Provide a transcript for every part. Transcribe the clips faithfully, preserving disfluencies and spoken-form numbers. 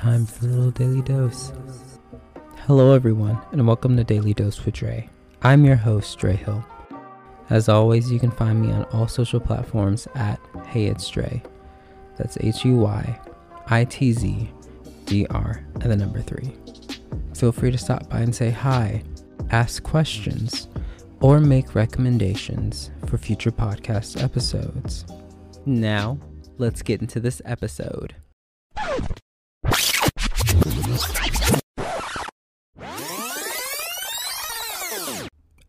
time for a little Daily Dose. Hello everyone, and welcome to Daily Dose with Dre. I'm your host, Dre Hill. As always, you can find me on all social platforms at Hey It's Dre. That's H U Y I T Z D R and the number three. Feel free to stop by and say hi, ask questions, or make recommendations for future podcast episodes. Now, let's get into this episode.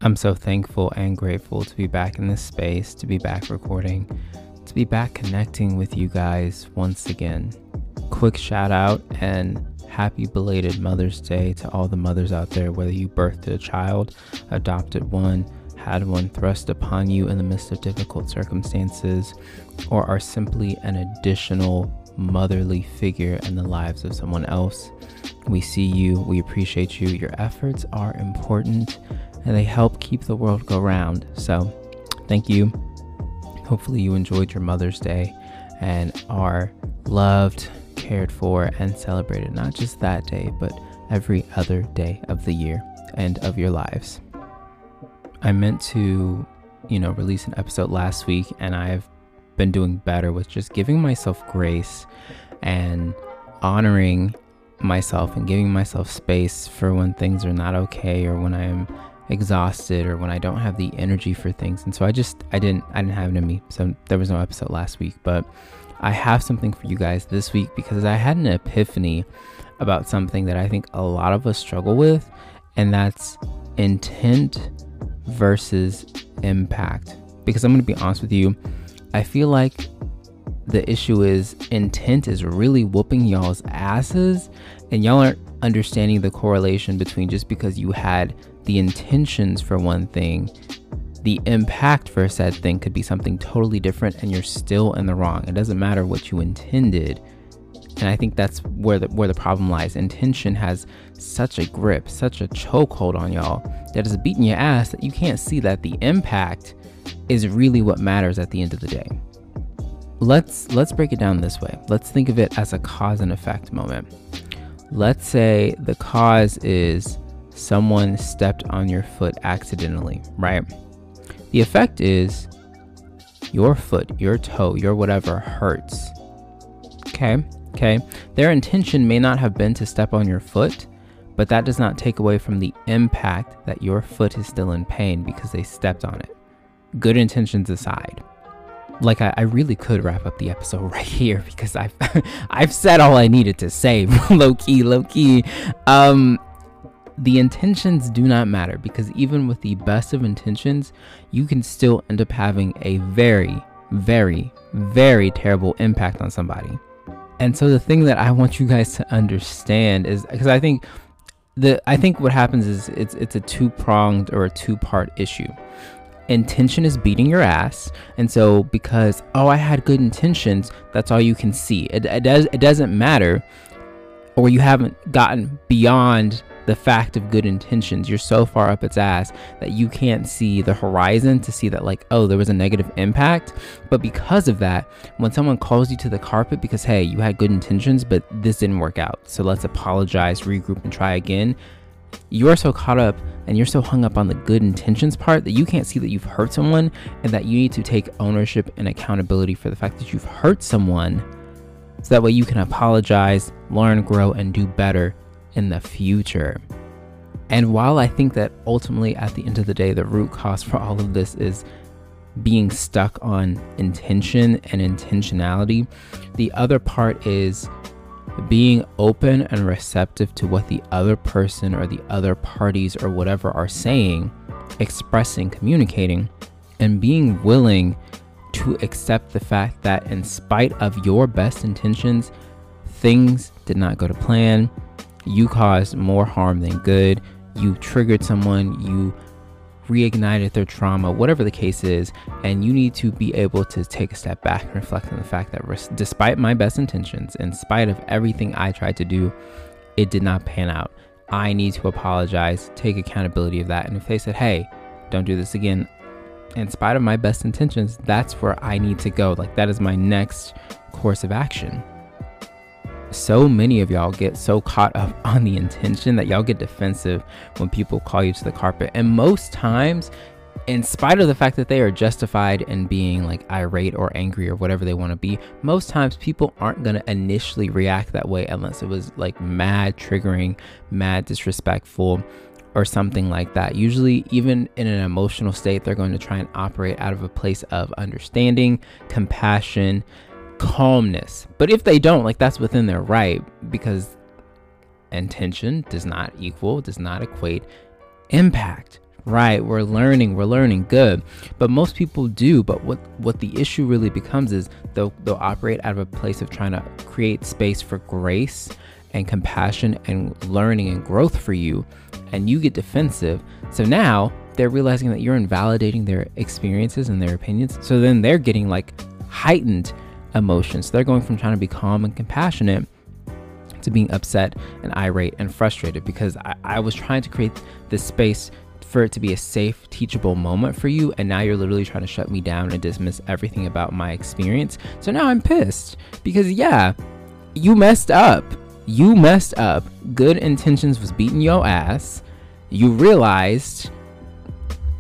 I'm so thankful and grateful to be back in this space, to be back recording, to be back connecting with you guys once again. Quick shout out and happy belated Mother's Day to all the mothers out there, whether you birthed a child, adopted one, had one thrust upon you in the midst of difficult circumstances, or are simply an additional motherly figure in the lives of someone else. We see you, we appreciate you, your efforts are important, and they help keep the world go round. So thank you. Hopefully you enjoyed your Mother's Day and are loved, cared for, and celebrated, not just that day, but every other day of the year and of your lives. I meant to, you know, release an episode last week, and I've been doing better with just giving myself grace and honoring myself and giving myself space for when things are not okay, or when I'm exhausted, or when I don't have the energy for things. And so I just, I didn't, I didn't have it in me. So there was no episode last week, but I have something for you guys this week, because I had an epiphany about something that I think a lot of us struggle with, and that's intent versus impact. Because I'm going to be honest with you, I feel like the issue is intent is really whooping y'all's asses, and y'all aren't understanding the correlation between just because you had the intentions for one thing, the impact for a said thing could be something totally different, and you're still in the wrong. It doesn't matter what you intended. And I think that's where the where the problem lies. Intention has such a grip, such a chokehold on y'all, that is beating your ass, that you can't see that the impact is really what matters at the end of the day. Let's let's break it down this way. Let's think of it as a cause and effect moment. Let's say the cause is someone stepped on your foot accidentally, right? The effect is your foot, your toe, your whatever hurts. Okay? Okay, their intention may not have been to step on your foot, but that does not take away from the impact that your foot is still in pain because they stepped on it. Good intentions aside. Like, I, I really could wrap up the episode right here, because I've I've said all I needed to say. low key, low key. Um, the intentions do not matter, because even with the best of intentions, you can still end up having a very, very, very terrible impact on somebody. And so the thing that I want you guys to understand is, because I think the I think what happens is it's it's a two-pronged or a two-part issue. Intention is beating your ass, and so because oh I had good intentions, that's all you can see. It, it does it doesn't matter, or you haven't gotten beyond the fact of good intentions. You're so far up its ass that you can't see the horizon to see that, like, oh, there was a negative impact. But because of that, when someone calls you to the carpet because, hey, you had good intentions, but this didn't work out, so let's apologize, regroup, and try again, you're so caught up and you're so hung up on the good intentions part that you can't see that you've hurt someone, and that you need to take ownership and accountability for the fact that you've hurt someone, so that way you can apologize, learn, grow, and do better in the future. And while I think that ultimately at the end of the day, the root cause for all of this is being stuck on intention and intentionality, the other part is being open and receptive to what the other person or the other parties or whatever are saying, expressing, communicating, and being willing to accept the fact that in spite of your best intentions, things did not go to plan. You caused more harm than good. You triggered someone, you reignited their trauma, whatever the case is, and you need to be able to take a step back and reflect on the fact that res- despite my best intentions, in spite of everything I tried to do, it did not pan out. I need to apologize, take accountability of that. And if they said, hey, don't do this again, in spite of my best intentions, that's where I need to go. Like, that is my next course of action. so many of y'all get so caught up on the intention that y'all get defensive when people call you to the carpet. And most times, in spite of the fact that they are justified in being like irate or angry or whatever they want to be, most times people aren't going to initially react that way unless it was like mad triggering, mad disrespectful, or something like that. Usually, even in an emotional state, they're going to try and operate out of a place of understanding, compassion, calmness. But if they don't, like, that's within their right, because intention does not equal, does not equate impact. Right, we're learning, we're learning, good. But most people do. But what what the issue really becomes is they'll they'll operate out of a place of trying to create space for grace and compassion and learning and growth for you, and you get defensive. So now they're realizing that you're invalidating their experiences and their opinions. So then they're getting like heightened emotions. So they're going from trying to be calm and compassionate to being upset and irate and frustrated, because I, I was trying to create this space for it to be a safe, teachable moment for you, and now you're literally trying to shut me down and dismiss everything about my experience. So now I'm pissed, because yeah, you messed up. You messed up. Good intentions was beating your ass. You realized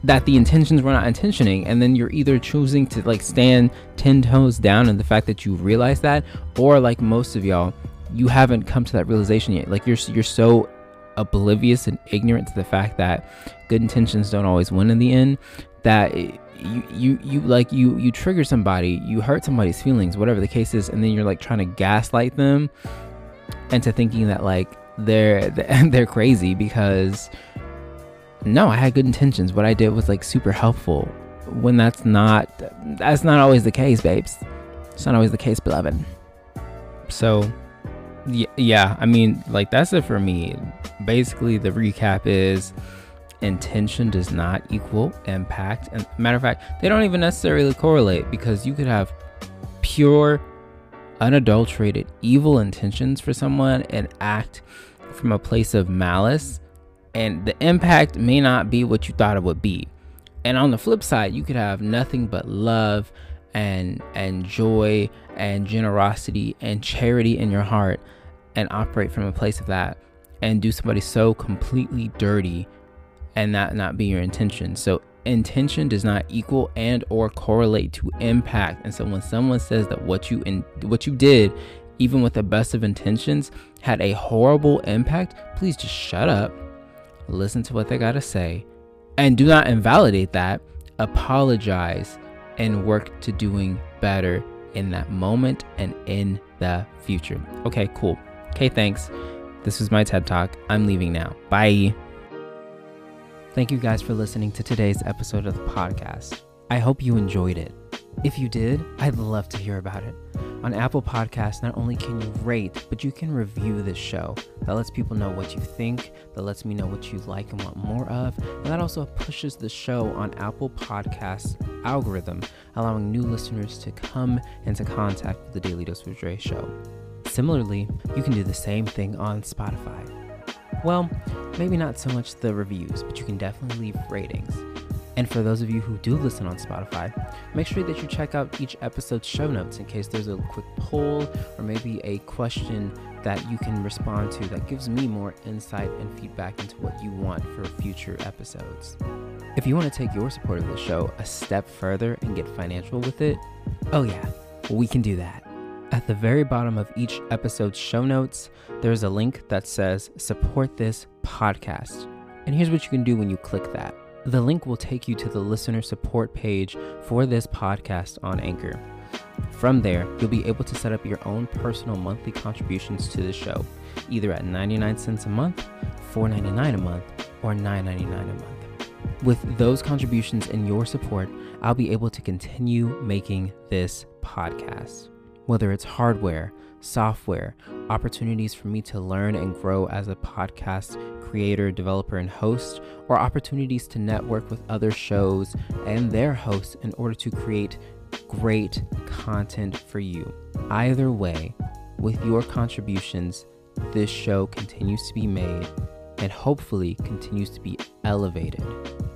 that the intentions were not intentioning, and then you're either choosing to like stand ten toes down in the fact that you realize that, or like most of y'all, you haven't come to that realization yet. Like you're you're so oblivious and ignorant to the fact that good intentions don't always win in the end, that it, you you you like you you trigger somebody, you hurt somebody's feelings, whatever the case is, and then you're like trying to gaslight them into thinking that like they're they're crazy because, no, I had good intentions, what I did was like super helpful, when that's not that's not always the case, babes. It's not always the case, beloved. So yeah, I mean, like, that's it for me. Basically, the recap is intention does not equal impact. And matter of fact, they don't even necessarily correlate, because you could have pure, unadulterated, evil intentions for someone and act from a place of malice, and the impact may not be what you thought it would be. And on the flip side, you could have nothing but love and and joy and generosity and charity in your heart and operate from a place of that and do somebody so completely dirty, and that not be your intention. So intention does not equal and or correlate to impact. And so when someone says that what you in what you did, even with the best of intentions, had a horrible impact, please just shut up, listen to what they gotta say, and do not invalidate that. Apologize and work to doing better in that moment and in the future. Okay, cool. Okay, thanks. This was my TED Talk. I'm leaving now. Bye. Thank you guys for listening to today's episode of the podcast. I hope you enjoyed it. If you did, I'd love to hear about it. On Apple Podcasts, not only can you rate, but you can review this show. That lets people know what you think, that lets me know what you like and want more of, and that also pushes the show on Apple Podcasts algorithm, allowing new listeners to come into contact with the Daily Dose with Dre show. Similarly, you can do the same thing on Spotify. Well, maybe not so much the reviews, but you can definitely leave ratings. And for those of you who do listen on Spotify, make sure that you check out each episode's show notes in case there's a quick poll or maybe a question that you can respond to that gives me more insight and feedback into what you want for future episodes. If you want to take your support of the show a step further and get financial with it, oh yeah, we can do that. At the very bottom of each episode's show notes, there's a link that says Support This Podcast. And here's what you can do when you click that. The link will take you to the listener support page for this podcast on Anchor. From there, you'll be able to set up your own personal monthly contributions to the show, either at ninety-nine cents a month, four ninety-nine a month, or nine ninety-nine a month. With those contributions and your support, I'll be able to continue making this podcast. Whether it's hardware, software, opportunities for me to learn and grow as a podcast creator, developer, and host, or opportunities to network with other shows and their hosts in order to create great content for you. Either way, with your contributions, this show continues to be made and hopefully continues to be elevated.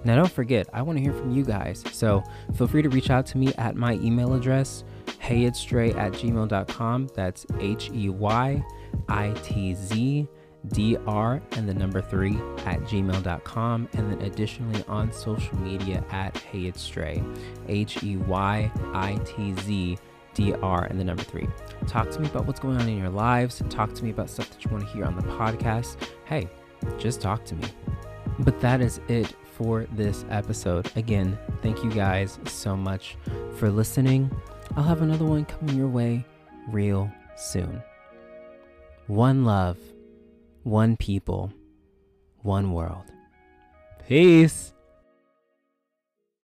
Now, don't forget, I want to hear from you guys, so feel free to reach out to me at my email address, heyitsdre at gmail dot com. That's H E Y I T Z D R and the number three at gmail dot com, and then additionally on social media at Hey It's Dre, H E Y I T Z D R and the number three. Talk to me about what's going on in your lives. Talk to me about stuff that you want to hear on the podcast. Hey, just talk to me. But that is it for this episode. Again, thank you guys so much for listening. I'll have another one coming your way real soon. One love, one people, one world. Peace.